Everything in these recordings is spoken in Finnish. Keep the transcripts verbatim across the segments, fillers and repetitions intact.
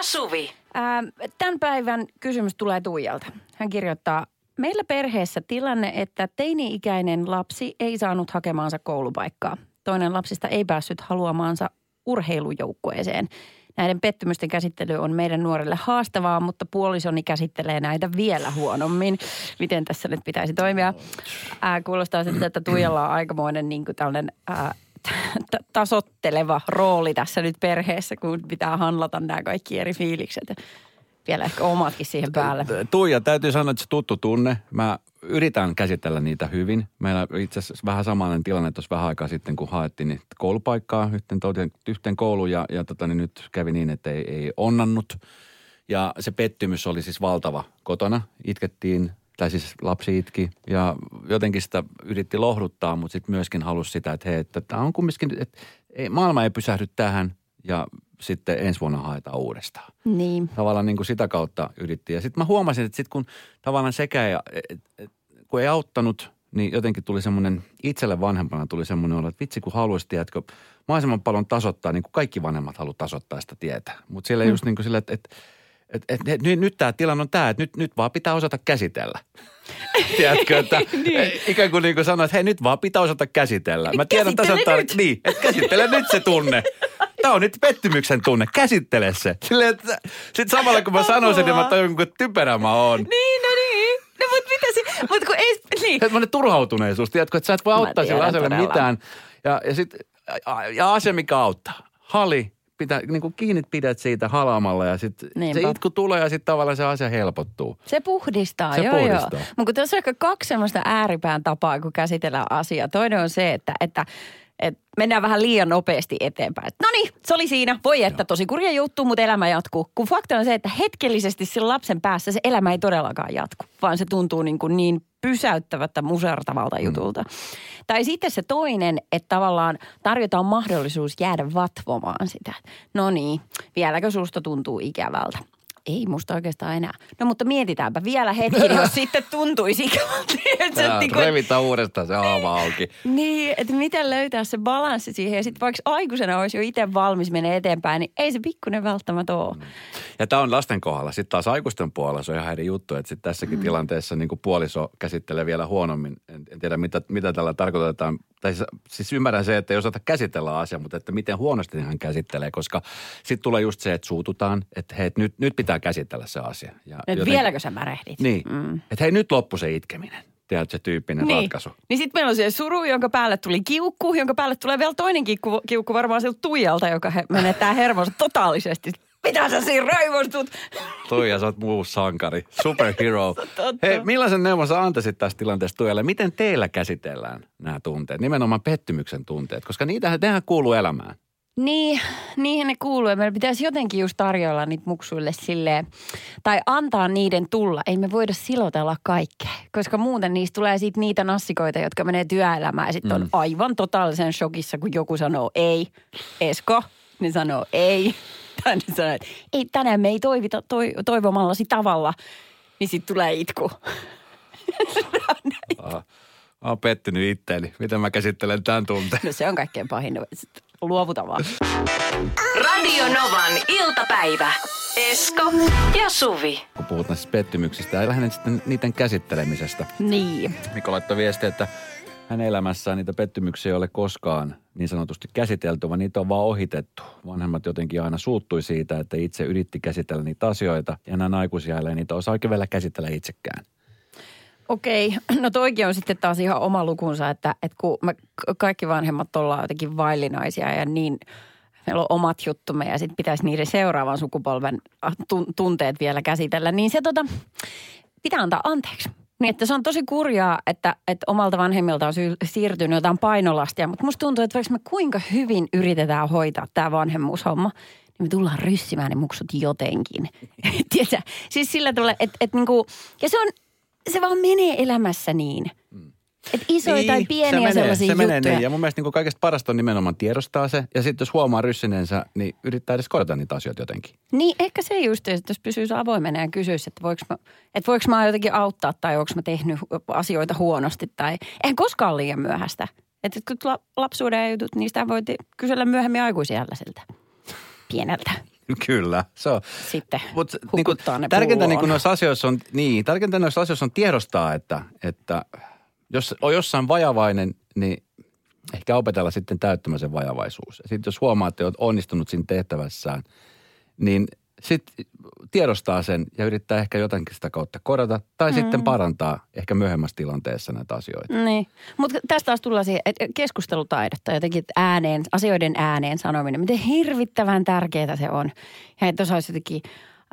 ja Suvi. Tämän päivän kysymys tulee Tuijalta. Hän kirjoittaa, meillä perheessä tilanne, että teini-ikäinen lapsi ei saanut hakemaansa koulupaikkaa. Toinen lapsista ei päässyt haluamaansa urheilujoukkueeseen. Näiden pettymysten käsittely on meidän nuorelle haastavaa, mutta puolisoni käsittelee näitä vielä huonommin. Miten tässä nyt pitäisi toimia? Ää, kuulostaa siltä, että Tuijalla on aikamoinen niin kuin tällainen ää, t- tasotteleva rooli tässä nyt perheessä, kun pitää handlata nämä kaikki eri fiilikset. Vielä ehkä omatkin siihen päälle. Tuija, täytyy sanoa, että se tuttu tunne. Mä yritän käsitellä niitä hyvin. Meillä itse asiassa vähän samanlainen tilanne tuossa vähän aikaa sitten, kun haettiin koulupaikkaa yhteen, yhteen kouluun ja, ja tota, niin nyt kävi niin, että ei, ei onnannut. Ja se pettymys oli siis valtava kotona. Itkettiin, tai siis lapsi itki ja jotenkin sitä yritti lohduttaa, mutta sitten myöskin halusi sitä, että hei, että tämä on kumminkin, että maailma ei pysähdy tähän ja sitten ensi vuonna haetaan uudestaan. Niin. Tavallaan niin kuin sitä kautta yritti. Ja sitten mä huomasin, että sitten kun tavallaan sekä ei, kun ei auttanut, niin jotenkin tuli semmoinen, itselle vanhempana tuli semmoinen olo, että vitsi kun haluaisi, tiedätkö, mahdollisimman paljon tasoittaa, niin kuin kaikki vanhemmat haluaa tasoittaa sitä tietä. Mutta siellä mm. just niin kuin sillä, että, että, että, että, että nyt, nyt tämä tilanne on tämä, että nyt, nyt vaan pitää osata käsitellä. Tiedätkö, että niin. Ikään kuin, niin kuin sanoit, että hei nyt vaan pitää osata käsitellä. Mä tiedän tasan tarkkaan, niin, että käsittele nyt se tunne. Tämä on nyt pettymyksen tunne. Käsittele se. Silleen, että sit samalla kun mä sanon sen, niin mä tajun, kuinka typerä mä oon. Niin, no niin. No mut mitä si... Mut kun ei... Niin. Mä olen turhautuneisuus. Tiedätkö, että sä et voi auttaa sillä asialla mitään. Ja, ja sit... Ja asia, mikä auttaa. Hali. Pitää, niin kuin kiinni pidät siitä halamalla ja sitten se itku tulee ja sitten tavallaan se asia helpottuu. Se puhdistaa, se joo puhdistaa. joo. Mutta kun tässä on ehkä kaksi semmoista ääripään tapaa, kun käsitellään asiaa. Toinen on se, että... että Et mennään vähän liian nopeasti eteenpäin. No niin, se oli siinä. Voi että tosi kurja juttu, mutta elämä jatkuu. Kun fakta on se, että hetkellisesti sen lapsen päässä se elämä ei todellakaan jatku, vaan se tuntuu niin, kuin niin pysäyttävältä, musertavalta jutulta. Mm. Tai sitten se toinen, että tavallaan tarjotaan mahdollisuus jäädä vatvomaan sitä. No niin, vieläkö susta tuntuu ikävältä? Ei musta oikeastaan enää. No mutta mietitäänpä vielä hetki, jos sitten tuntuisi ikävältä. Niin kun... Revitään uudestaan se haava auki. Niin, että miten löytää se balanssi siihen. Ja sitten vaikka aikuisena olisi jo itse valmis mennä eteenpäin, niin ei se pikkuinen välttämättä ole. Ja tämä on lasten kohdalla. Sitten taas aikuisten puolella se on ihan eri juttu, että sitten tässäkin mm. tilanteessa niin kuin puoliso käsittelee vielä huonommin. En, en tiedä, mitä, mitä tällä tarkoitetaan. Tai siis ymmärrän se, että ei osata käsitellä asiaa, mutta että miten huonosti hän käsittelee, koska sitten tulee just se, että suututaan, että hei, nyt, nyt pitää käsitellä se asia. Ja nyt joten... vieläkö sä märehdit? Niin, mm. että hei, nyt loppu se itkeminen. Tiedätkö, se tyyppinen niin. ratkaisu. Niin sitten meillä on se suru, jonka päälle tuli kiukku, jonka päälle tulee vielä toinen kiukku, kiukku varmaan sieltä Tuijalta, joka he, menettää hermonsa totaalisesti. Mitä sä siinä raivostut? Tuija, sä oot muu sankari, superhero. Hei, millaisen neuvon sä antaisit tässä tilanteessa Tuijalle? Miten teillä käsitellään nämä tunteet, nimenomaan pettymyksen tunteet? Koska niitähän, nehän kuuluu elämään. Niin, niihin ne kuuluu. Meidän pitäisi jotenkin just tarjoilla niitä muksuille silleen, tai antaa niiden tulla. Ei me voida silotella kaikkea, koska muuten niistä tulee sitten niitä nassikoita, jotka menee työelämään. Ja sitten on mm. aivan totaalisen shokissa, kun joku sanoo ei. Esko, niin sanoo ei. Tai niin sanoo, että ei, tänään me ei toivita toi, toivomallasi tavalla. Niin sitten tulee itku. Mä oon pettynyt itteeni. Miten mä käsittelen tämän tunteen? No se on kaikkein pahin. Luovuta vaan. Radio Novan iltapäivä. Esko ja Suvi. Kun puhut näistä pettymyksistä, ei lähde sitten niiden käsittelemisestä. Niin. Mikko laittoi viestiä, että hänen elämässään niitä pettymyksiä ei ole koskaan niin sanotusti käsitelty, vaan niitä on vaan ohitettu. Vanhemmat jotenkin aina suuttui siitä, että itse yritti käsitellä niitä asioita ja näin aikuisia ei niitä osaa oikein vielä käsitellä itsekään. Okei, no toikin on sitten taas ihan oma lukunsa, että, että kun me kaikki vanhemmat ollaan jotenkin vaillinaisia ja niin meillä on omat juttumme ja sitten pitäisi niiden seuraavan sukupolven tunteet vielä käsitellä, niin se tota, pitää antaa anteeksi. Niin, että se on tosi kurjaa, että, että omalta vanhemmilta on syy, siirtynyt jotain painolastia, mutta musta tuntuu, että vaikka me kuinka hyvin yritetään hoitaa tämä vanhemmuushomma, niin me tullaan ryssimään ne muksut jotenkin. Tiedätkö? Siis sillä tavalla, että, että niinku, ja se on... Se vaan menee elämässä niin. Että isoja niin, tai pieniä se sellaisia se juttuja. Se menee niin. Ja mun mielestä niin kaikesta parasta on nimenomaan tiedostaa se. Ja sitten jos huomaa ryssineensä, niin yrittää edes korjata niitä asioita jotenkin. Niin, ehkä se just, että jos pysyisi avoimena ja kysyisi, että voiko mä, että voiko mä jotenkin auttaa tai onko mä tehnyt asioita huonosti. Tai eihän koskaan liian myöhäistä. Että kun lapsuuden jutut, niistä voi kysellä myöhemmin aikuisiällä siltä pieneltä. Kyllä. So. Sitten Mut, hukuttaa niin kuin, ne tärkeintä niin kuin noissa asioissa on, niin, tärkeintä noissa asioissa on tiedostaa, että, että jos on jossain vajavainen, niin ehkä opetella sitten täyttämään sen vajavaisuus. Ja sitten jos huomaa, että olet onnistunut siinä tehtävässään, niin sitten tiedostaa sen ja yrittää ehkä jotenkin sitä kautta korjata tai mm. sitten parantaa ehkä myöhemmässä tilanteessa näitä asioita. Niin, mutta tästä taas tullaan siihen, että keskustelutaidetta jotenkin ääneen, asioiden ääneen sanominen, miten hirvittävän tärkeää se on. Ja että osaisi jotenkin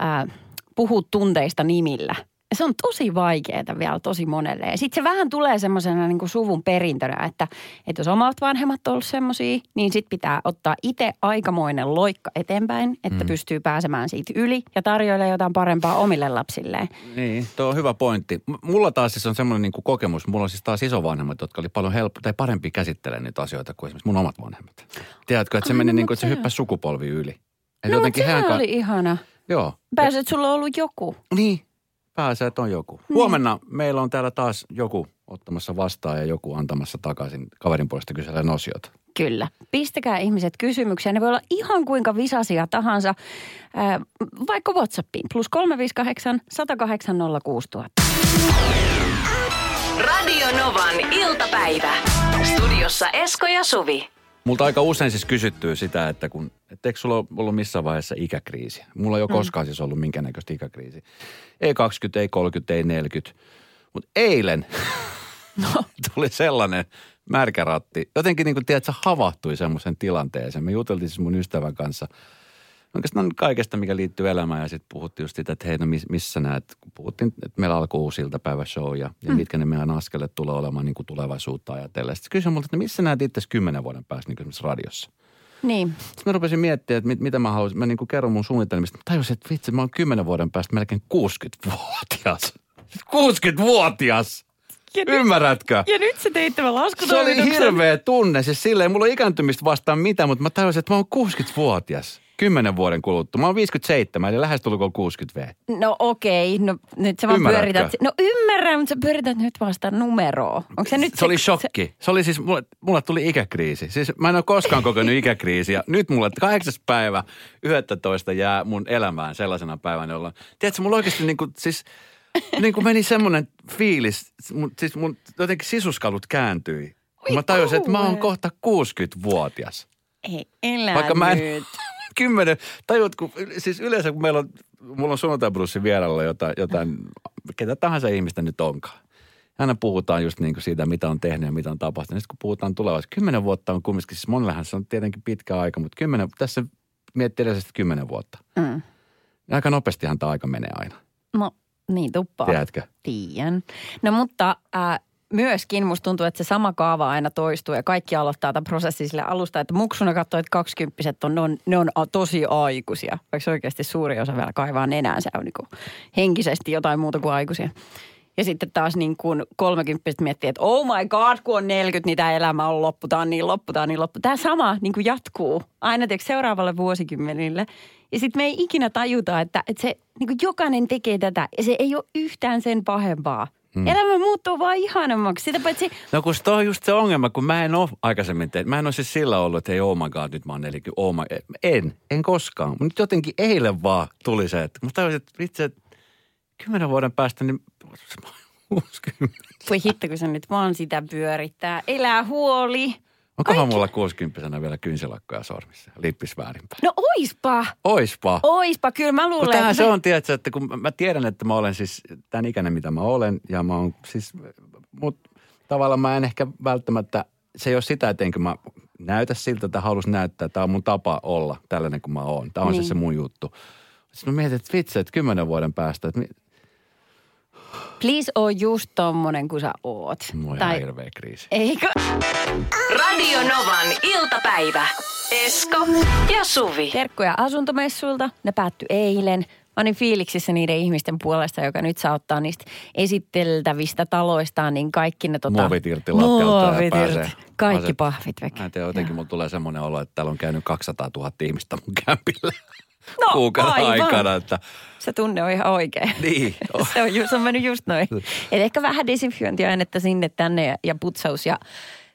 äh, puhua tunteista nimillä. Se on tosi vaikeaa vielä tosi monelle. Ja sitten se vähän tulee semmoisena niin kuin suvun perintönä, että, että jos omat vanhemmat on ollut semmoisia, niin sitten pitää ottaa itse aikamoinen loikka eteenpäin, että mm. pystyy pääsemään siitä yli ja tarjoilee jotain parempaa omille lapsilleen. Niin, tuo on hyvä pointti. Mulla taas siis on semmoinen niin kuin kokemus. Mulla on siis taas isovanhemmat, jotka oli paljon helppo tai parempi käsittelee niitä asioita kuin esimerkiksi mun omat vanhemmat. Tiedätkö, että se, ah, meni no, niin kuin, että se hyppäsi sukupolvi yli. Et no, mutta sehän oli ihana. Joo. Pääset, että sulla on ollut joku. Niin. Pääsee, että on joku. Niin. Huomenna meillä on täällä taas joku ottamassa vastaan ja joku antamassa takaisin kaverin puolesta kyselen osiota. Kyllä. Pistäkää ihmiset kysymyksiä. Ne voi olla ihan kuinka visaisia tahansa. Äh, vaikka WhatsAppiin. Plus kolme viisi kahdeksan, yksi nolla kahdeksan, nolla kuusi nolla nolla nolla. Radio Novan iltapäivä. Studiossa Esko ja Suvi. Multa aika usein siis kysyttyy sitä, että kun, etteikö sulla ollut missään vaiheessa ikäkriisi? Mulla ei ole koskaan siis ollut minkäännäköistä ikäkriisiä. Ei kaksikymmentä, ei kolmekymmentä, ei neljäkymmentä. Mutta eilen no, tuli sellainen märkäratti. Jotenkin niin kuin, tiedätkö, havahtui semmoisen tilanteeseen. Me juteltiin siis mun ystävän kanssa oikeastaan kaikesta, mikä liittyy elämään. Ja sitten puhuttiin just sitä, että hei, no missä näet? Puhuttiin, että meillä alkoi uusi iltapäiväshow ja, ja mm. mitkä ne meidän askelet tulee olemaan niin kuin tulevaisuutta ajatellen. Sitten kysyin multa, että missä näet itse kymmenen vuoden päästä niin esimerkiksi radiossa? Niin. Sitten mä rupesin miettimään, että mit, mitä mä haluaisin. Mä niin kuin kerron mun suunnitelmista. Mä tajusin, että vitsi, mä oon kymmenen vuoden päästä melkein kuusikymmentävuotias. kuusikymmentävuotias! Ja ymmärrätkö? Nyt, ja nyt se teit tämän laskutoimituksen. Se oli hirveä tunne. Siis silleen, mulla ei ikääntymistä vastaan mitään, mutta mä tajusin, että mä oon kuusikymmentävuotias. Kymmenen vuoden kuluttua. Mä oon viisikymmentäseitsemän, eli lähestulkoon kuusikymmentä vuotta. No okei, okay. No nyt sä vaan pyörität. No ymmärrän, mutta sä pyörität nyt vasta numeroa. Onko se nyt se? Se oli shokki. Se, se oli siis, mulle, mulle tuli ikäkriisi. Siis mä en ole koskaan kokenut ikäkriisiä. Nyt mulle kahdeksas päivä yhdettätoista jää mun elämään sellaisena päivänä, jolloin, tiedätkö, mulla oikeasti niinku siis, niinku meni semmoinen fiilis, mun, siis mun jotenkin sisuskalut kääntyi. Oi, mä tajusin, että mä oon kohta kuusikymmentävuotias. Ei, elä Vaikka mä en... nyt. Kymmenen, tajut, kun, siis yleensä kun meillä on, mulla on sunnuntai-brussin vierellä jotain, jotain, ketä tahansa ihmistä nyt onkaan. Aina puhutaan just niin kuin siitä, mitä on tehnyt ja mitä on tapahtunut. Sitten kun puhutaan tulevaisuudesta, kymmenen vuotta on kumminkin, siis monellähän se on tietenkin pitkä aika, mutta kymmenen, tässä miettii edellisestä kymmenen vuotta. Mm. Aika nopeastihan tämä aika menee aina. No niin tuppaa. Tiedätkö? Tiedän. No mutta... Äh... Myöskin musta tuntuu, että se sama kaava aina toistuu ja kaikki aloittaa tämän prosessin sille alusta, että muksuna katsoo, että kaksikymppiset on, ne on, ne on tosi aikuisia. Vaikka oikeasti suuri osa vielä kaivaa nenäänsä on niin kuin henkisesti jotain muuta kuin aikuisia. Ja sitten taas niin kuin kolmekymppiset miettii, että oh my god, kun on neljäkymmentä, niin tämä elämä on loppu, tämä on niin loppu, tämä on niin loppu. Tämä sama niin kuin jatkuu aina tiedätkö, seuraavalle vuosikymmenille. Ja sitten me ei ikinä tajuta, että, että se niin kuin jokainen tekee tätä ja se ei ole yhtään sen pahempaa. Mm. Elämä muuttuu vaan ihanammaksi. Sitä paitsi... No kun se on just se ongelma, kun mä en ole aikaisemmin tehnyt. Mä en ole siis sillä ollut, että hei oh my god, nyt mä oon neljäkymmentä. Oh my... En, en koskaan. Nyt jotenkin eilen vaan tuli se, että musta tajusin, että itse kymmenen vuoden päästä, niin kuusikymmentä. Voi hitto, kun sä nyt vaan sitä pyörittää. Elää huoli. Onkohan Kaikki. Mulla kuusikymppisenä vielä kynsilakkoja sormissa? Lippis väärinpäin. No oispa. Oispa. Oispa, kyllä mä luulen. Mutta tähän se on, tiedätkö, että kun mä tiedän, että mä olen siis tämän ikäinen, mitä mä olen. Ja mä oon siis, mutta tavallaan mä en ehkä välttämättä, se ei ole sitä, että enkö mä näytä siltä, että halus näyttää. Tämä on mun tapa olla tällainen kuin mä oon. Tämä on niin. Se se mun juttu. Sitten mä mietin, että vitsi, että kymmenen vuoden päästä, että... Please oo just tommonen, kun sä oot. Mua tai... hirveä kriisi. Eikö? Radio Novan iltapäivä. Esko ja Suvi. Terkkuja asuntomessuilta. Ne päättyi eilen. Mä olin fiiliksissä niiden ihmisten puolesta, joka nyt saa ottaa niistä esitteltävistä taloistaan, niin kaikki ne tota... Muovitirti lattialta ja pääsee. Kaikki aset... pahvit väki. Mä en tiedä, jotenkin mulla tulee semmoinen olo, että täällä on käynyt kaksisataatuhatta ihmistä mun kämpillä. No, kuukauden aikana, että... Se tunne on ihan oikein. Niin. Oh. Se, on ju, se on mennyt just noin. Et ehkä vähän desinfiointiainetta sinne tänne ja, ja putsaus ja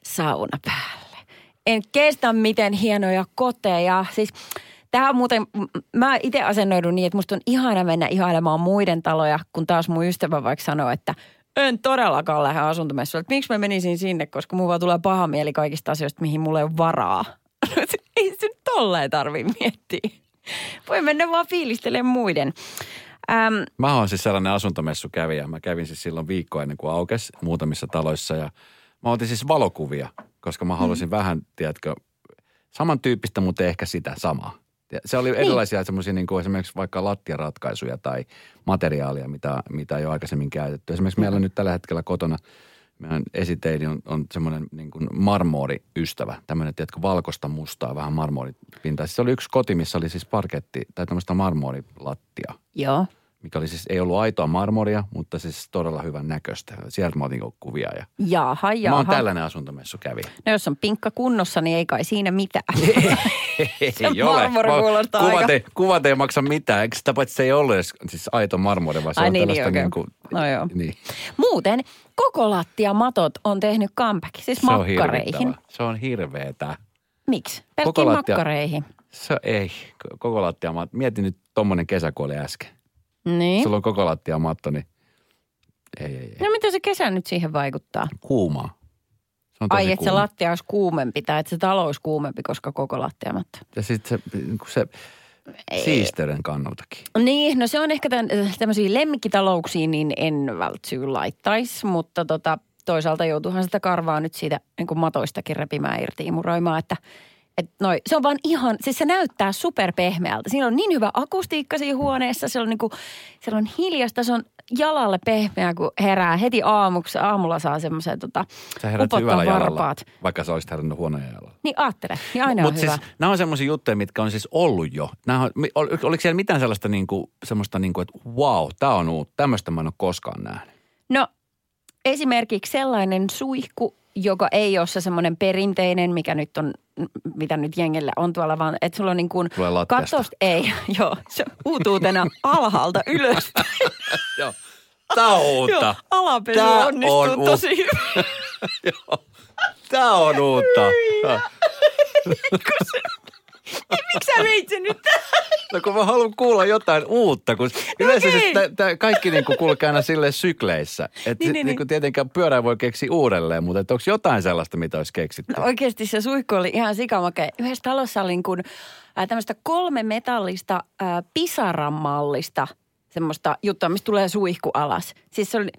sauna päälle. En kestä miten hienoja koteja. Siis Tämä on muuten, mä itse asennoidun niin, että musta on ihana mennä ihailemaan muiden taloja, kun taas mun ystävä vaikka sanoo, että en todellakaan lähde asuntomessuille. Että miksi mä menisin sinne, koska mun vaan tulee paha mieli kaikista asioista, mihin mulla ei ole varaa. Ei se tolleen tarvii miettiä. Voi mennä vaan fiilistelemaan muiden. Äm, mä oon siis sellainen asuntomessukävijä. Mä kävin siis silloin viikko ennen kuin aukesi muutamissa taloissa ja mä otin siis valokuvia, koska mä halusin mm. vähän, tiedätkö, samantyyppistä, mutta ehkä sitä samaa. Se oli erilaisia niin. Semmoisia niin kuin esimerkiksi vaikka lattiaratkaisuja tai materiaalia, mitä, mitä ei ole aikaisemmin käytetty. Esimerkiksi meillä nyt tällä hetkellä kotona, meidän esiteili on, on semmoinen niin kuin marmoriystävä. Tämmöinen, tiedätkö, valkosta mustaa, vähän marmoripintaa. Siis se oli yksi koti, missä oli siis parketti tai tämmöistä marmorilattia. Joo. Mikä oli siis, ei ollut aitoa marmoria, mutta siis todella hyvän näköistä. Sieltä mä otin kuvia ja jaha, jaha. Mä oon tällainen asuntomessukävijä. No jos on pinkka kunnossa, niin ei kai siinä mitään. Se ei ole. Kuvat ei, kuvat ei maksa mitään. Eikö sitä paitsi se ei ollut edes siis aito marmori, vaan se ai on niin, tällaista niin, okay. niin kuin... No niin. Muuten koko lattiamatot on tehnyt comebackin, siis se makkareihin. Hirvittävä. Se on hirveetä. Miksi? Pelkkiin lattia... makkareihin. Se ei. Koko lattiamatot. Mietin nyt tommonen kesä, kun oli äsken. Niin. Sulla on koko lattiamatto, niin ei, ei, ei. No mitä se kesä nyt siihen vaikuttaa? Kuumaa. Se on tosi ai, että se lattia olisi kuumempi tai että se talo olisi kuumempi, koska koko lattiamatto. Ja sitten se, se siisteyden kannaltakin. Niin, no se on ehkä tämän, tämmöisiin lemmikkitalouksiin, niin en vältsyy laittaisi, mutta tota, toisaalta joutuuhan sitä karvaa nyt siitä niin kuin matoistakin repimään irti imuroimaan, että... Et noi, se on vaan ihan, siis se näyttää superpehmeältä. Siinä on niin hyvä akustiikka siinä huoneessa, se on niinku, se on hiljasta, se on jalalle pehmeä, kun herää heti aamuksi. Aamulla saa semmoisen tota, upottaa varpaat. Jalalla, vaikka sä olisit herännyt huonoja jalalla. Niin aattele, niin aina mut on siis, hyvä. Nämä on semmoisia juttuja, mitkä on siis ollut jo. On, ol, oliko siellä mitään sellaista niinku, semmoista niinku, että wow, tää on uutta, tämmöistä mä en ole koskaan nähnyt. No esimerkiksi sellainen suihku, joka ei ole se semmoinen perinteinen, mikä nyt on, mitä nyt jengellä on tuolla, vaan että sulla on niin kuin... Katsosta, ei, joo, se uutuutena alhaalta ylös. Joo, tää on uutta. Alapesu onnistuu tosi hyvin. Joo, tää on uutta. Miksi sä veit sen nyt tähän? No kun mä haluan kuulla jotain uutta, kun yleensä okay. kaikki niinku kulkee aina silleen sykleissä. Että niin, niin, niinku niin. Tietenkään pyörää voi keksiä uudelleen, mutta onko jotain sellaista, mitä olisi keksitty? No oikeasti se suihku oli ihan sikamakea. Yhdessä talossa oli niin kuin äh, tämmöistä kolme metallista äh, pisaramallista semmoista juttua, mistä tulee suihku alas. Siis se oli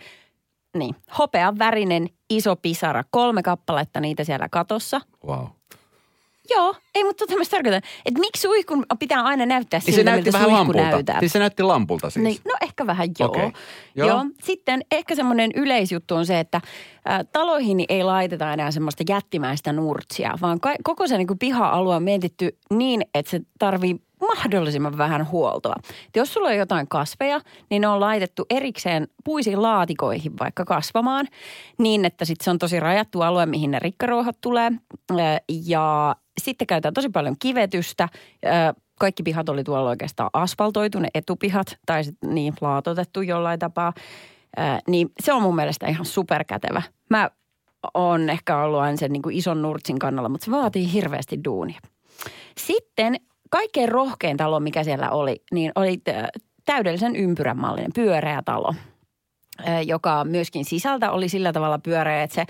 niin, hopean värinen iso pisara, kolme kappaletta niitä siellä katossa. Vau. Wow. Joo, ei, mutta tämmöistä tarkoitan, että miksi suihkun pitää aina näyttää siltä, miltä suihku lampulta. Näytää. Siis se näytti lampulta siis? Niin, no ehkä vähän joo. Okay. Joo. Joo. Sitten ehkä semmoinen yleisjuttu on se, että ä, taloihin ei laiteta enää semmoista jättimäistä nurtsia, vaan ka- koko se niin kuin piha-alue on mietitty niin, että se tarvii mahdollisimman vähän huoltoa. Et jos sulla on jotain kasveja, niin ne on laitettu erikseen puisiin laatikoihin vaikka kasvamaan, niin että sitten se on tosi rajattu alue, mihin ne rikkaruohot tulee ja... Sitten käytetään tosi paljon kivetystä. Kaikki pihat oli tuolla oikeastaan asfaltoitu, ne etupihat, tai sitten niin laatotettu jollain tapaa. Niin se on mun mielestä ihan superkätevä. Mä oon ehkä ollut aina sen niin kuin ison nurtsin kannalla, mutta se vaatii hirveästi duunia. Sitten kaikkein rohkein talo, mikä siellä oli, niin oli täydellisen ympyrän mallinen pyöreä talo, joka myöskin sisältä oli sillä tavalla pyöreä, että se,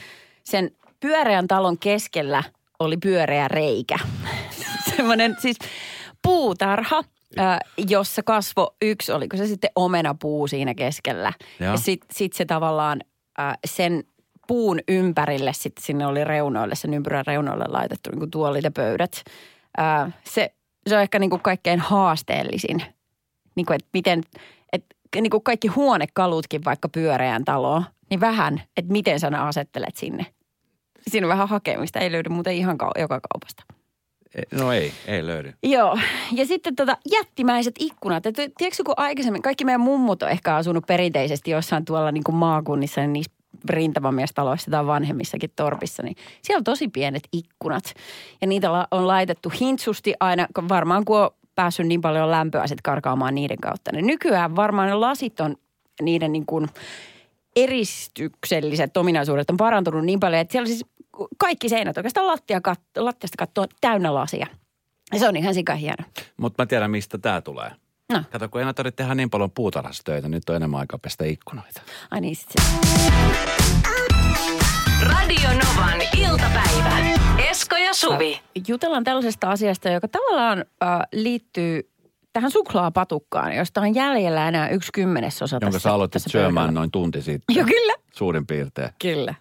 sen pyöreän talon keskellä – oli pyöreä reikä. Semmoinen siis puutarha, äh, jossa kasvo yksi, oliko se sitten omenapuu siinä keskellä. Joo. Ja sitten sit se tavallaan äh, sen puun ympärille, sitten sinne oli reunoille, sen ympyrän reunoille laitettu niin kuin tuolit ja pöydät. Äh, se, se on ehkä niin kuin kaikkein haasteellisin, niin kuin, että miten, että niin kuin kaikki huonekalutkin vaikka pyöreään taloon, niin vähän, että miten sä asettelet sinne. Siinä on vähän hakemista, ei löydy muuten ihan kau- joka kaupasta. No ei, ei löydy. Joo, ja sitten tota jättimäiset ikkunat. Et, tiedätkö, kun aikaisemmin, kaikki meidän mummut on ehkä asunut perinteisesti jossain tuolla niin kuin maakunnissa, niin niissä rintamamiestaloissa tai vanhemmissakin torpissa, niin siellä on tosi pienet ikkunat. Ja niitä la- on laitettu hintsusti aina, varmaan kun on päässyt niin paljon lämpöä sit karkaamaan niiden kautta. Niin nykyään varmaan ne lasit on niiden niin kuin eristykselliset ominaisuudet on parantunut niin paljon, että siellä siis kaikki seinät, oikeastaan lattia, kat, lattiasta kattoon täynnä lasia. Se on ihan sikahieno. Mutta mä tiedän, mistä tää tulee. No. Kato, kun ei enää tarvitse tehdä niin paljon puutarhastöitä, nyt on enemmän aikaa pestä ikkunoita. Ai niin sit se. Radio Novan iltapäivä. Esko ja Suvi. Jutellaan tällaisesta asiasta, joka tavallaan äh, liittyy tähän suklaapatukkaan, josta on jäljellä enää yksi kymmenesosa. Jonka tässä, sä aloitit tässä syömään noin tunti sitten. Joo, kyllä. Suurin piirtein. Kyllä.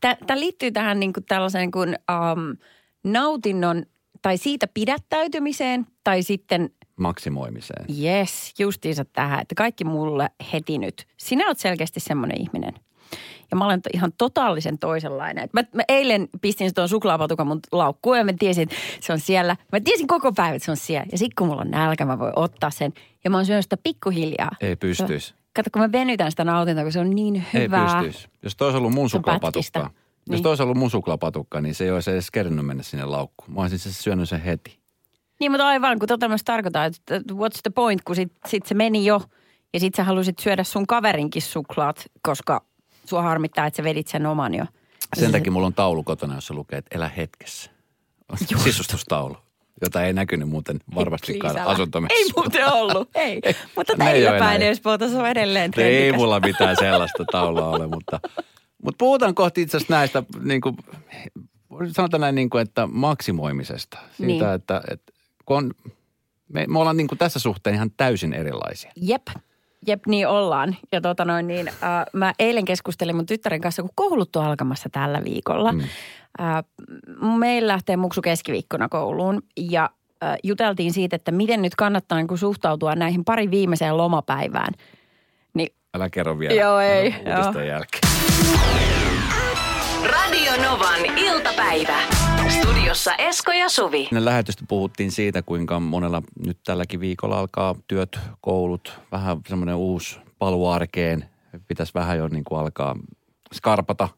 Tämä liittyy tähän niinku tällaiseen kuin ähm, nautinnon tai siitä pidättäytymiseen tai sitten maksimoimiseen. Yes, justiinsa tähän, että kaikki mulle heti nyt. Sinä olet selkeästi semmoinen ihminen. Ja mä olen ihan totaalisen toisenlainen. Mä, mä eilen pistin tuon suklaapatukan mun laukkuun ja mä tiesin, että se on siellä. Mä tiesin koko päivä, että se on siellä. Ja sitten kun mulla on nälkä, mä voin ottaa sen. Ja mä oon syönyt sitä pikkuhiljaa. Ei pystyisi. Kato, kun mä venytän sitä nautintoa, kun se on niin hyvää. Ei pystyisi. Jos toi olisi ollut mun suklaapatukka, niin. jos toi olisi ollut mun suklaapatukka, niin se ei olisi edes kerännyt mennä sinne laukkuun. Mä olisin siis syönyt sen heti. Niin, mutta aivan, kun tota myös tarkoittaa, että what's the point, kun sit, sit se meni jo. Ja sit sä halusit syödä sun kaverinkin suklaat, koska sua harmittaa, että sä vedit sen oman jo. Sen takia mulla on taulu kotona, jossa lukee, että elä hetkessä. Sisustustaulu, jota ei näkynyt muuten varmastikaan asuntomessa. Ei muuten ollut, ei. Mutta teilläpäin edes puhutaan, se on edelleen trendikäs. Ei mulla mitään sellaista taulua ole, mutta, mutta puhutaan kohti itse asiassa näistä, niin kuin, sanotaan näin, niin kuin, että maksimoimisesta. Siitä, niin. että, että kun on, me, me ollaan niin kuin tässä suhteen ihan täysin erilaisia. Jep. Jep, niin ollaan. Ja tota noin niin, äh, mä eilen keskustelin mun tyttären kanssa, kun koulut on alkamassa tällä viikolla. Mm. Äh, meillä lähtee muksu keskiviikkona kouluun ja äh, juteltiin siitä, että miten nyt kannattaa niin kun suhtautua näihin pari viimeiseen lomapäivään. Niin, älä kerro vielä. Joo, ei. Uudestaan jälkeen. Radio Novan iltapäivä. Studiossa Esko ja Suvi. Ennen lähetystä puhuttiin siitä, kuinka monella nyt tälläkin viikolla alkaa työt, koulut, vähän semmoinen uusi paluu arkeen. Pitäisi vähän jo niin kuin alkaa skarpata.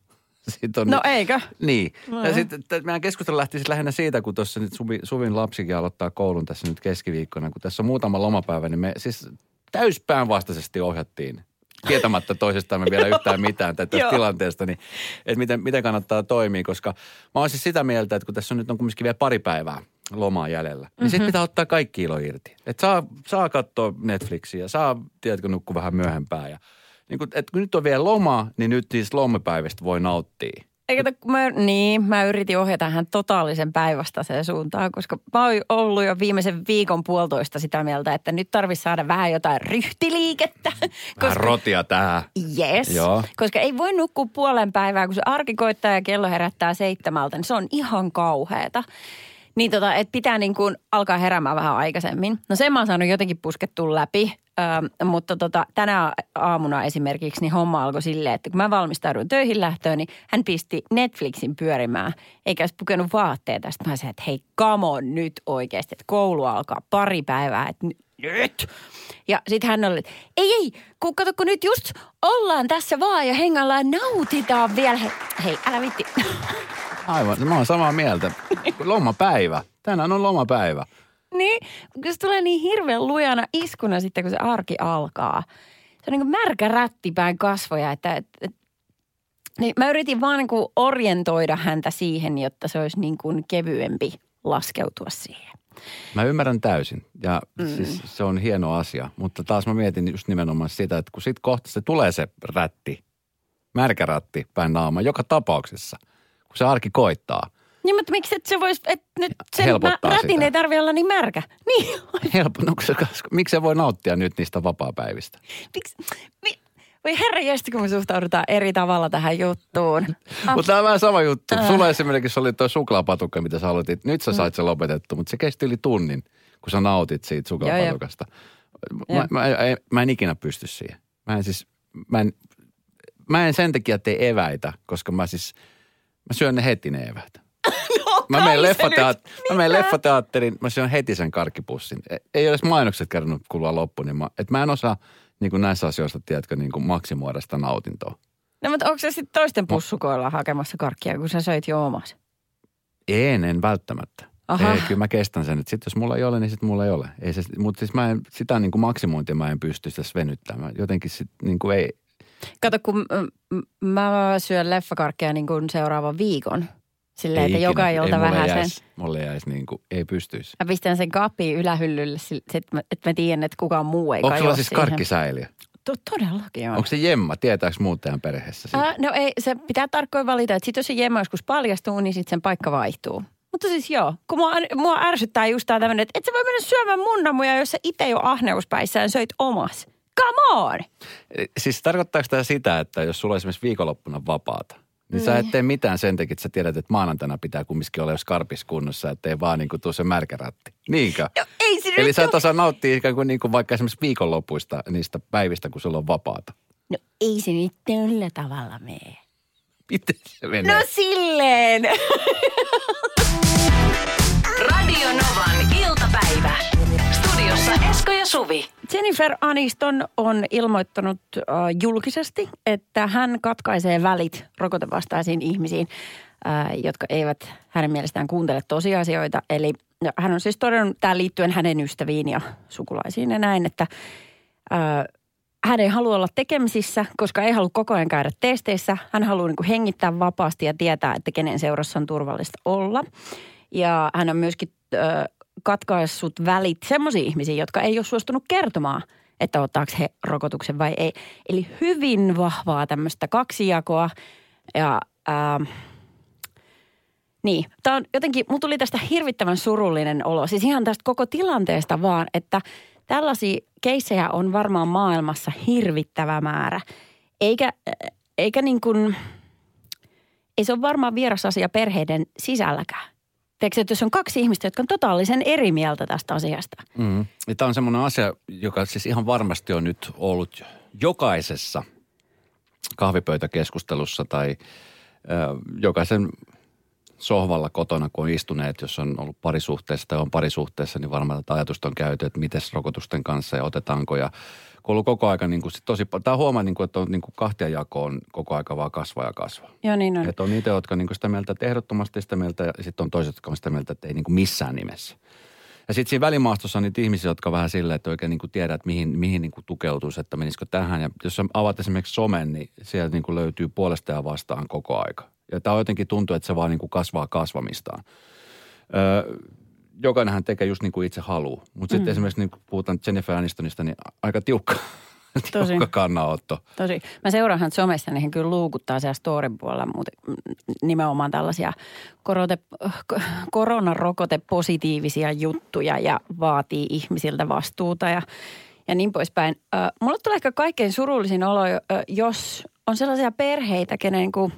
On no ni- eikä. Niin. No. Ja sitten meidän keskustelu lähti sitten lähinnä siitä, kun tuossa nyt Suvi, Suvin lapsikin aloittaa koulun tässä nyt keskiviikkona. Kun tässä on muutama lomapäivä, niin me siis täyspään vastaisesti ohjattiin. Tietämättä toisestamme vielä yhtään mitään tästä tilanteesta, niin että miten, miten kannattaa toimia, koska mä oon siis sitä mieltä, että kun tässä on nyt on kumminkin vielä pari päivää lomaa jäljellä, niin mm-hmm. sitten pitää ottaa kaikki ilo irti. Että saa, saa katsoa Netflixiä, saa, tiedätkö, nukkua vähän myöhempään. Ja, niin kun, että kun nyt on vielä lomaa, niin nyt niistä lomapäivistä voi nauttia. Eikä, mä, niin, mä yritin ohjata hän totaalisen päinvastaiseen suuntaan, koska mä oon ollut jo viimeisen viikon puolitoista sitä mieltä, että nyt tarvitsisi saada vähän jotain ryhtiliikettä. Vähän koska, rotia tähän. Yes, joo. Koska ei voi nukkua puolen päivää, kun se arki koittaa ja kello herättää seitsemältä, niin se on ihan kauheata. Niin tota, että pitää niin kuin alkaa heräämään vähän aikaisemmin. No sen mä oon saanut jotenkin puskettua läpi. Ö, mutta tota, tänä aamuna esimerkiksi niin homma alkoi silleen, että kun mä valmistauduin töihin lähtöön, niin hän pisti Netflixin pyörimään. Eikä olisi pukenut vaatteita. Sitten mä sanoin, että hei, come on nyt oikeasti, että koulu alkaa pari päivää, että nyt. Ja sitten hän oli, että ei, ei, kun kato, kun nyt just ollaan tässä vaan ja hengaillaan ja nautitaan vielä. Hei, hei älä vitti. Aivan, mä oon samaa mieltä. Lomapäivä. Tänään on lomapäivä. Niin, kun se tulee niin hirveän lujana iskuna sitten, kun se arki alkaa. Se on niin kuin märkä rättipäin kasvoja. Että, et, et, niin mä yritin vaan niin kuin orientoida häntä siihen, jotta se olisi niin kuin kevyempi laskeutua siihen. Mä ymmärrän täysin ja mm. siis se on hieno asia. Mutta taas mä mietin just nimenomaan sitä, että kun sit kohta se tulee se rätti, märkä rätti päin naama joka tapauksessa, kun se arki koittaa. Niin, mutta miksi et se voisi, että nyt sen mä, rätin ei tarvitse olla niin märkä. Niin. Helppo, no, miksi se voi nauttia nyt niistä vapaapäivistä? Miksi? Mi, voi herranjesty, kun me suhtaudutaan eri tavalla tähän juttuun. Ah. Mutta tämä on vähän sama juttu. Ah. Sulla esimerkiksi oli tuo suklaapatukka, mitä sä aloitit. Nyt sä sait se lopetettu, mutta se kesti yli tunnin, kun sä nautit siitä suklaapatukasta. Joo, mä, mä, mä en ikinä pysty siihen. Mä en siis, mä en, mä en sen takia tee eväitä, koska mä siis, mä syön ne heti ne eväitä. No, mä menen leffateatteriin, leffateatterin, mä syön heti sen karkkipussin. Ei ole edes mainokset kerranut kulua loppuun, niin mä, et mä en osaa niin kuin näissä asioissa, tiedätkö, niin kuin maksimoida sitä nautintoa. No, mutta onko se sitten toisten pussukoilla hakemassa karkkia, kun sä söit jo omas? En, en välttämättä. Aha. Ei, kyllä mä kestän sen. Sitten jos mulla ei ole, niin sitten mulla ei ole. Ei se, mutta siis mä en, sitä niin kuin maksimointia mä en pysty sitä venyttämään. Jotenkin sitten niin kuin ei. Kato, kun mä syön leffakarkkia niin kuin seuraavan viikon. Silleen, että joka ilta vähän jäis, sen. Mulle jäisi niin kuin, ei pystyisi. Mä pistän sen kapiin ylähyllylle, että mä, et mä tiedän, että kukaan muu ei kajua siihen. Onko sulla siis karkkisäiliö? Todellakin on. Onko se jemma? Tietääks muut tämän perheessä? Ää, no ei, se pitää tarkkoin valita, että sit jos se jemma joskus paljastuu, niin sit sen paikka vaihtuu. Mutta siis joo, kun mua, mua ärsyttää just tää tämmönen, että et sä voi mennä syömään munnamuja, jos sä ite jo ahneuspäissään söit omas. Come on! Siis tarkoittaako tämä sitä, että jos sulla on esimerkiksi viikonloppuna vapaata, niin, niin sä et tee mitään sen takia, että sä tiedät, että maanantaina pitää kumminkin olla jos karpis kunnossa, ettei vaan niin kuin tuu se märkäratti. Niinkö? No, ei se Eli sä et osaa nauttia ikään kuin, niin kuin vaikka esimerkiksi viikonlopuista niistä päivistä, kun sulla on vapaata. No ei se nyt tällä tavalla mene. Miten se menee? No silleen! Radio Novan iltapäivä. Studiossa Esko ja Suvi. Jennifer Aniston on ilmoittanut äh, julkisesti, että hän katkaisee välit rokotevastaisiin ihmisiin, äh, jotka eivät hänen mielestään kuuntele tosiasioita. Eli hän on siis todennut tämän liittyen hänen ystäviin ja sukulaisiin ja näin, että äh, hän ei halua olla tekemisissä, koska ei halua koko ajan käydä testeissä. Hän haluaa niin kuin hengittää vapaasti ja tietää, että kenen seurassa on turvallista olla. Ja hän on myöskin äh, katkaissut välit semmoisia ihmisiä, jotka ei ole suostunut kertomaan, että ottaako he rokotuksen vai ei. Eli hyvin vahvaa tämmöistä kaksijakoa. Ja, ähm, niin, tämä on jotenkin, mun tuli tästä hirvittävän surullinen olo. Siis ihan tästä koko tilanteesta vaan, että tällaisia keissejä on varmaan maailmassa hirvittävä määrä. Eikä, eikä niin kuin, ei se ole varmaan vieras asia perheiden sisälläkään. Teekö, että jos on kaksi ihmistä, jotka on totaalisen eri mieltä tästä asiasta. Mm. Tämä on semmoinen asia, joka siis ihan varmasti on nyt ollut jokaisessa kahvipöytäkeskustelussa tai ö, jokaisen sohvalla kotona, kun on istuneet, jos on ollut parisuhteessa tai on parisuhteessa, niin varmaan tätä ajatusta on käyty, että mites rokotusten kanssa ja otetaanko. Ja kun on ollut koko ajan niin kuin tosi – tämä huomaa, niin kuin, että on niin kuin kahtia jakoon koko aika vaan kasvaa ja kasvaa. Joo, niin on. Että on niitä, jotka niin kuin sitä mieltä, että ehdottomasti sitä mieltä ja sitten on toiset, jotka on sitä mieltä, että ei niin kuin missään nimessä. Ja sitten siinä välimaastossa on niitä ihmisiä, jotka on vähän silleen, että oikein niin kuin tiedät, että mihin, mihin niin kuin tukeutuisi, että menisikö tähän. Ja jos avaat esimerkiksi somen, niin siellä niin kuin löytyy puolesta ja vastaan koko aika. Ja tämä jotenkin tuntuu, että se vaan niin kuin kasvaa kasvamistaan. Öö, jokainenhan tekee just niin kuin itse haluaa. Mutta mm. sitten esimerkiksi niin kun puhutaan Jennifer Anistonista, niin aika tiukka, tiukka kannanotto. Tosi. Mä seuraanhan somessa, niin kyllä luukuttaa siellä storin puolella muuten nimenomaan tällaisia korote, koronarokotepositiivisia juttuja ja vaatii ihmisiltä vastuuta ja, ja niin poispäin. Öö, mulle tulee ehkä kaikkein surullisin olo, jos on sellaisia perheitä, kenen kun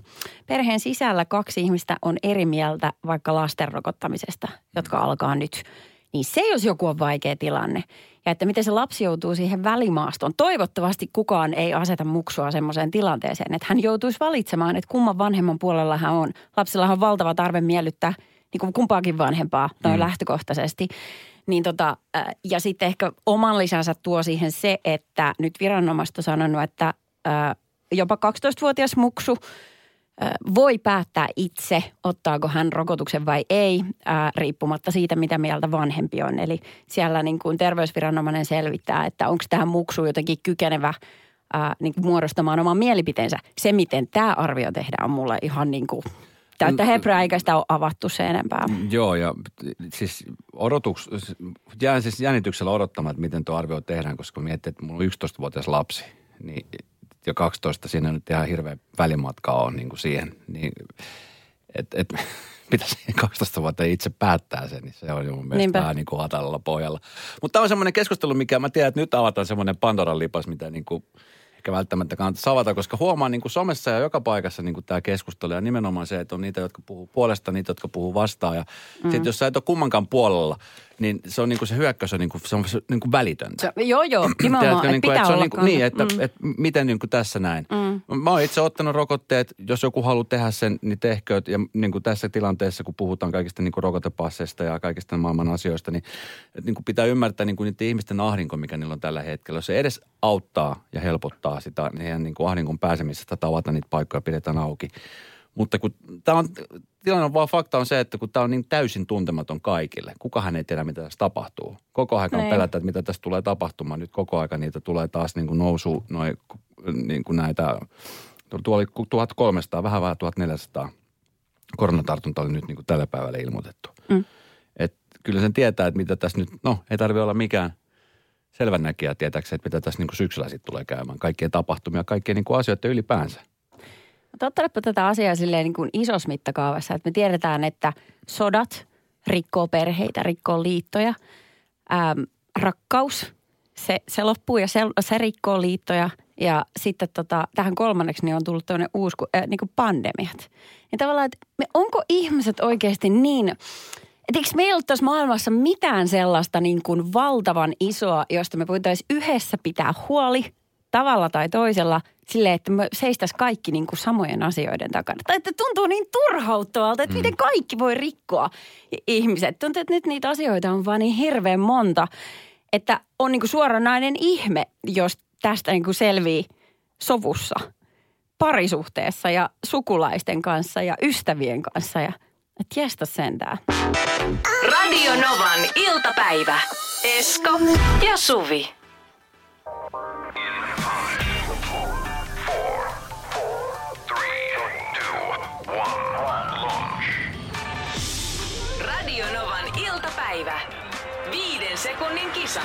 perheen sisällä kaksi ihmistä on eri mieltä vaikka lasten rokottamisesta, jotka alkaa nyt. Niin se, jos joku on vaikea tilanne ja että miten se lapsi joutuu siihen välimaastoon. Toivottavasti kukaan ei aseta muksua semmoiseen tilanteeseen, että hän joutuisi valitsemaan, että kumman vanhemman puolella hän on. Lapsilla on valtava tarve miellyttää niin kuin kumpaakin vanhempaa noin mm. lähtökohtaisesti. Niin tota, ja sitten ehkä oman lisänsä tuo siihen se, että nyt viranomaista on sanonut, että jopa kaksitoistavuotias muksu voi päättää itse, ottaako hän rokotuksen vai ei, riippumatta siitä, mitä mieltä vanhempi on. Eli siellä niin kuin terveysviranomainen selvittää, että onko tähän muksuun jotenkin kykenevä niin kuin muodostamaan oman mielipiteensä. Se, miten tämä arvio tehdään, on mulle ihan niin kuin täyttä hebraa, eikä sitä ole avattu se enempää. Joo, ja siis odotuks, jään siis jännityksellä odottamaan, että miten tuo arvio tehdään, koska miettii, että mulla on yksitoistavuotias lapsi, niin ja kaksitoista, siinä nyt ihan hirveä välimatkaa on niin kuin siihen, niin että et, pitäisi kaksitoista vuotta itse päättää sen, niin se on jo mun mielestä vähän niin kuin hatalalla pohjalla. Mutta tämä on semmoinen keskustelu, mikä mä tiedän, että nyt avataan semmoinen Pandoran lipas, mitä niin kuin ehkä välttämättä kannattaisi avata, koska huomaan niin kuin somessa ja joka paikassa niin kuin tämä keskustelu ja nimenomaan se, että on niitä, jotka puhuu puolesta, niitä, jotka puhuu vastaan. Ja mm. sitten jos sä et ole kummankaan puolella, niin se on niin kuin se hyökkäys on niin kuin, se on niin kuin välitöntä. Se, joo, joo. Nimenomaan, että pitää olla. Niin, että miten niin kuin tässä näin. Mm. Mä oon itse ottanut rokotteet. Jos joku haluaa tehdä sen, niin tehkööt. Ja niin kuin tässä tilanteessa, kun puhutaan kaikista niin kuin rokotepasseista ja kaikista maailman asioista, niin, niin kuin pitää ymmärtää niin kuin niiden ihmisten ahdinko, mikä niillä on tällä hetkellä. Jos se edes auttaa ja helpottaa sitä, niin, niin kuin ahdingon pääsemisestä tavata niitä paikkoja pidetään auki. Mutta kun tämä on, tilanne on vaan fakta on se, että kun tämä on niin täysin tuntematon kaikille. Kukahan ei tiedä, mitä tässä tapahtuu. Koko ajan pelätään, että mitä tässä tulee tapahtumaan. Nyt koko ajan niitä tulee taas niin kuin nousu noin niin kuin näitä, tuolla oli tuhatkolmesataa, vähän vähän tuhatneljäsataa koronatartunta oli nyt niin kuin tällä päivällä ilmoitettu. Mm. Et kyllä sen tietää, että mitä tässä nyt, no ei tarvitse olla mikään selvänäkijä tietääkseen, että mitä tässä niin kuin syksyllä sitten tulee käymään. Kaikkien tapahtumia, kaikkien niin kuin asioiden ylipäänsä. Ottelepa tätä asiaa silleen niin kuin isossa mittakaavassa, että me tiedetään, että sodat rikkoo perheitä, rikkoo liittoja. Ähm, rakkaus, se, se loppuu ja se, se rikkoo liittoja. Ja sitten tota, tähän kolmanneksi niin on tullut tämmöinen uusi äh, niin kuin pandemiat. Ja tavallaan, että me, onko ihmiset oikeasti niin, että eikö meillä ole tässä maailmassa mitään sellaista niin kuin valtavan isoa, josta me voitaisiin yhdessä pitää huoli tavalla tai toisella silleen, että me seistäisiin kaikki niin kuin samojen asioiden takana. Tai että tuntuu niin turhauttavalta, että miten kaikki voi rikkoa ihmiset. Tuntuu, että nyt niitä asioita on vaan niin hirveän monta, että on niin kuin suoranainen ihme, jos tästä niin kuin selvii sovussa, parisuhteessa ja sukulaisten kanssa ja ystävien kanssa ja et jästä sentään. Radio Novan iltapäivä. Esko ja Suvi. Radio Novan iltapäivä. Viiden sekunnin kisa.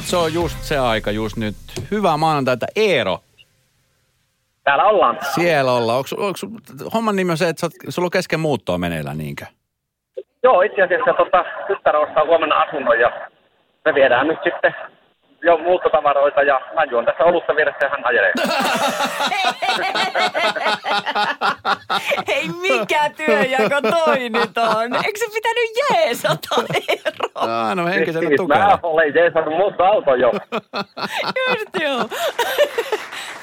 Se on just se aika just nyt. Hyvää maanantaita, Eero. Täällä ollaan. Siellä ollaan. Onko, onko, homman nimi on se, että sulla on kesken muuttoa meneillään, niinkö? Joo, itse asiassa tota, tyttärä ostaa huomenna asunnon ja me viedään nyt sitten jo muuttotavaroita ja mä juon tässä olutta vieressä ja hän ajelee. Hei, mikä työnjako toi nyt on? Eikö se pitänyt jeesata, Eero? No, no henkisellä tukena. Mä olen jeesannut muusta auto jo. Just joo.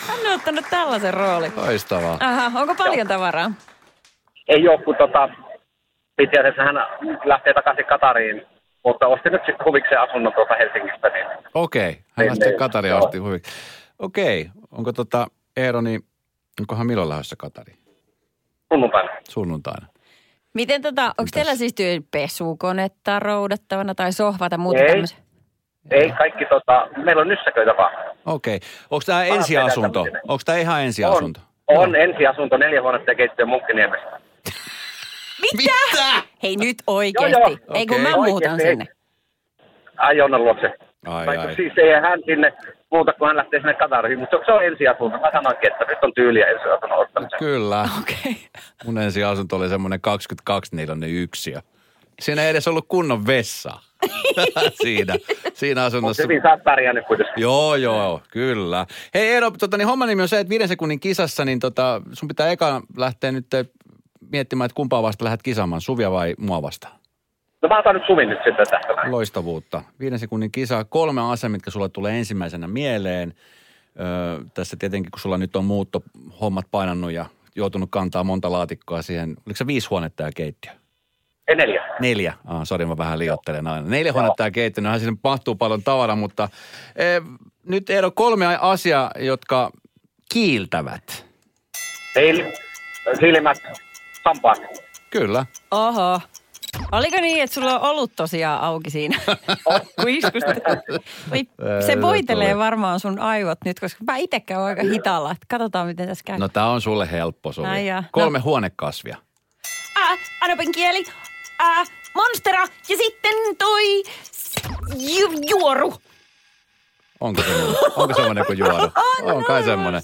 Hän on ottanut tällaisen roolin. Loistavaa. Aha, onko paljon joo. tavaraa? Ei ole, kun tota, itse asiassa hän lähtee takaisin Katariin, mutta ostin nyt sitten huvikseen asunnon tuolta Helsingistä. Niin. Okei, okay. hän lähtee niin, Katariin niin, osti huviksi. Okei, okay. Onko tota, Eero, niin onkohan milloin lähdössä Katariin? Sunnuntaina. Sunnuntaina. Miten tota, onko teillä siis pesukonetta roudattavana tai sohvaa tai muuta tämmöistä? Ei, kaikki tota, meillä on nyssäköitä vaan. Okei. Okay. Onko tämä ensiasunto? Onko tämä ihan ensiasunto? On, on ensiasunto, neljä huonetta ja keittiö Munkkiniemestä. Mitä? Mitä? Hei nyt oikeasti. Joo, joo. Ei kun okay. Mä muutan oikeasti. Sinne. Ai Jonna luokse. Ai, ai. Kun siis ei hän sinne muuta, kun hän lähtee sinne Katariin, mutta se on ensiasunto. Mä sanoinkin, että nyt on tyyliä ensiasunnon ottamisen. Kyllä. Okay. Mun ensiasunto oli semmoinen kaksikymmentäkaksi neljä yksi ja siinä ei edes ollut kunnon vessaa. siinä, siinä asunnossa. Mutta hyvin sä oot pärjännyt kuitenkin. Joo, joo, kyllä. Hei Eero, tota, niin homman nimi on se, että viiden sekunnin kisassa, niin tota, sun pitää eka lähteä nyt miettimään, että kumpaa vasta lähdet kisaamaan, Suvia vai mua vastaan? No mä otan nyt Suvin nyt sitten tästä näin. Loistavuutta. Viiden sekunnin kisa, kolme asiaa, mitkä sulla tulee ensimmäisenä mieleen. Öö, tässä tietenkin, kun sulla nyt on muuttohommat painannut ja joutunut kantaa monta laatikkoa siihen. Oliko se viisi huonetta ja keittiö? Neljä. Neljä. Ah, sori, mä vähän liottelen aina. Neljä huonetta ja keittiö. Nohan sinne mahtuu paljon tavaraa, mutta eh, nyt Eero kolme asiaa, jotka kiiltävät. Sil- silmät, sampaat. Kyllä. Oho. Oliko niin, että sulla on ollut tosiaan auki siinä? Se voitelee varmaan sun aivot nyt, koska mä itse käyn aika hitaalla. Katsotaan, miten tässä käy. No tää on sulle helppo, Suvi. Kolme no. huonekasvia. Ah, anopin kieli. Äh, monstera ja sitten toi ju- juoru. Onko semmoinen? Onko semmoinen kuin juoru? On, on kai semmoinen.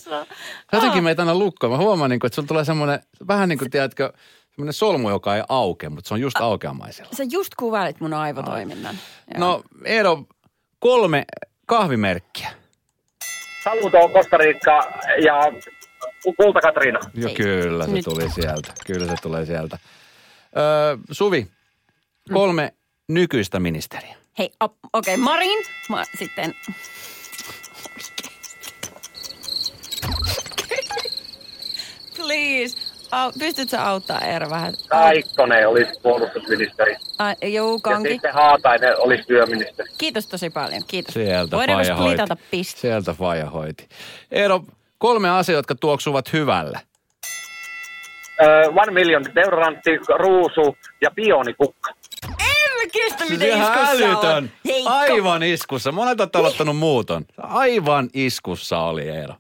Jotenkin meitä aina lukkoa. Mä huomaan, että sulla tulee semmoinen, vähän niin kuin, tiedätkö, semmoinen solmu, joka ei aukea, mutta se on just aukeamaisella. Sä just kuvailit mun aivotoiminnan. Ai. No, Eero, kolme kahvimerkkiä. Saluto on Costa ja Golda Katrina. Jo, kyllä se nyt tuli sieltä. Kyllä se tulee sieltä. Öö, Suvi, kolme mm. nykyistä ministeriä. Hei, okei, okay, Marin. Mä sitten... Please, oh, pystytkö auttaa Eero vähän? Aikkonen olisi puolustusministeri. Ah, juu, kanki. Ja sitten Haatainen olisi työministeri. Kiitos tosi paljon, kiitos. Sieltä faija hoiti. Sieltä faija hoiti. Eero, kolme asiaa, jotka tuoksuvat hyvälle. Uh, one million deodorantti, ruusu ja pionikukka. En kestä, miten siis iskussa on. Heikko. Aivan iskussa. Monet olette aloittanut muuton. Aivan iskussa oli, Eero.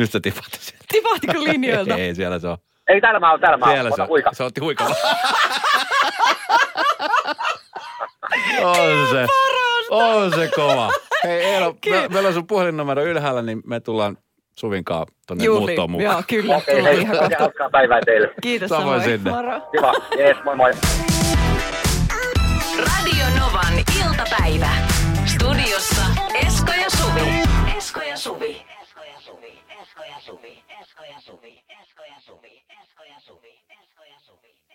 Nyt se tipahti sieltä. Tipahtiko linjoilta? Ei, siellä se on. Ei, täällä mä oon, täällä mä oon. Siellä se on. Huika. Se otti huikalla. On se. On se kova. Hei Eero, me, meillä on sun puhelinnumero ylhäällä, niin me tullaan Suvinkaan tuonne muuttoon mukaan. Joo, kyllä. Okei, hei, hauskaa päivää teille. Kiitos, samoin. Sinne. Moro. Kiva, jees, moi moi. Radio Novan iltapäivä. Studiossa Esko ja Suvi. Esko ja Suvi. Esko ja Suvi. Esko ja Suvi. Esko ja Suvi. Esko ja Suvi. Esko ja Suvi. Esko ja Suvi.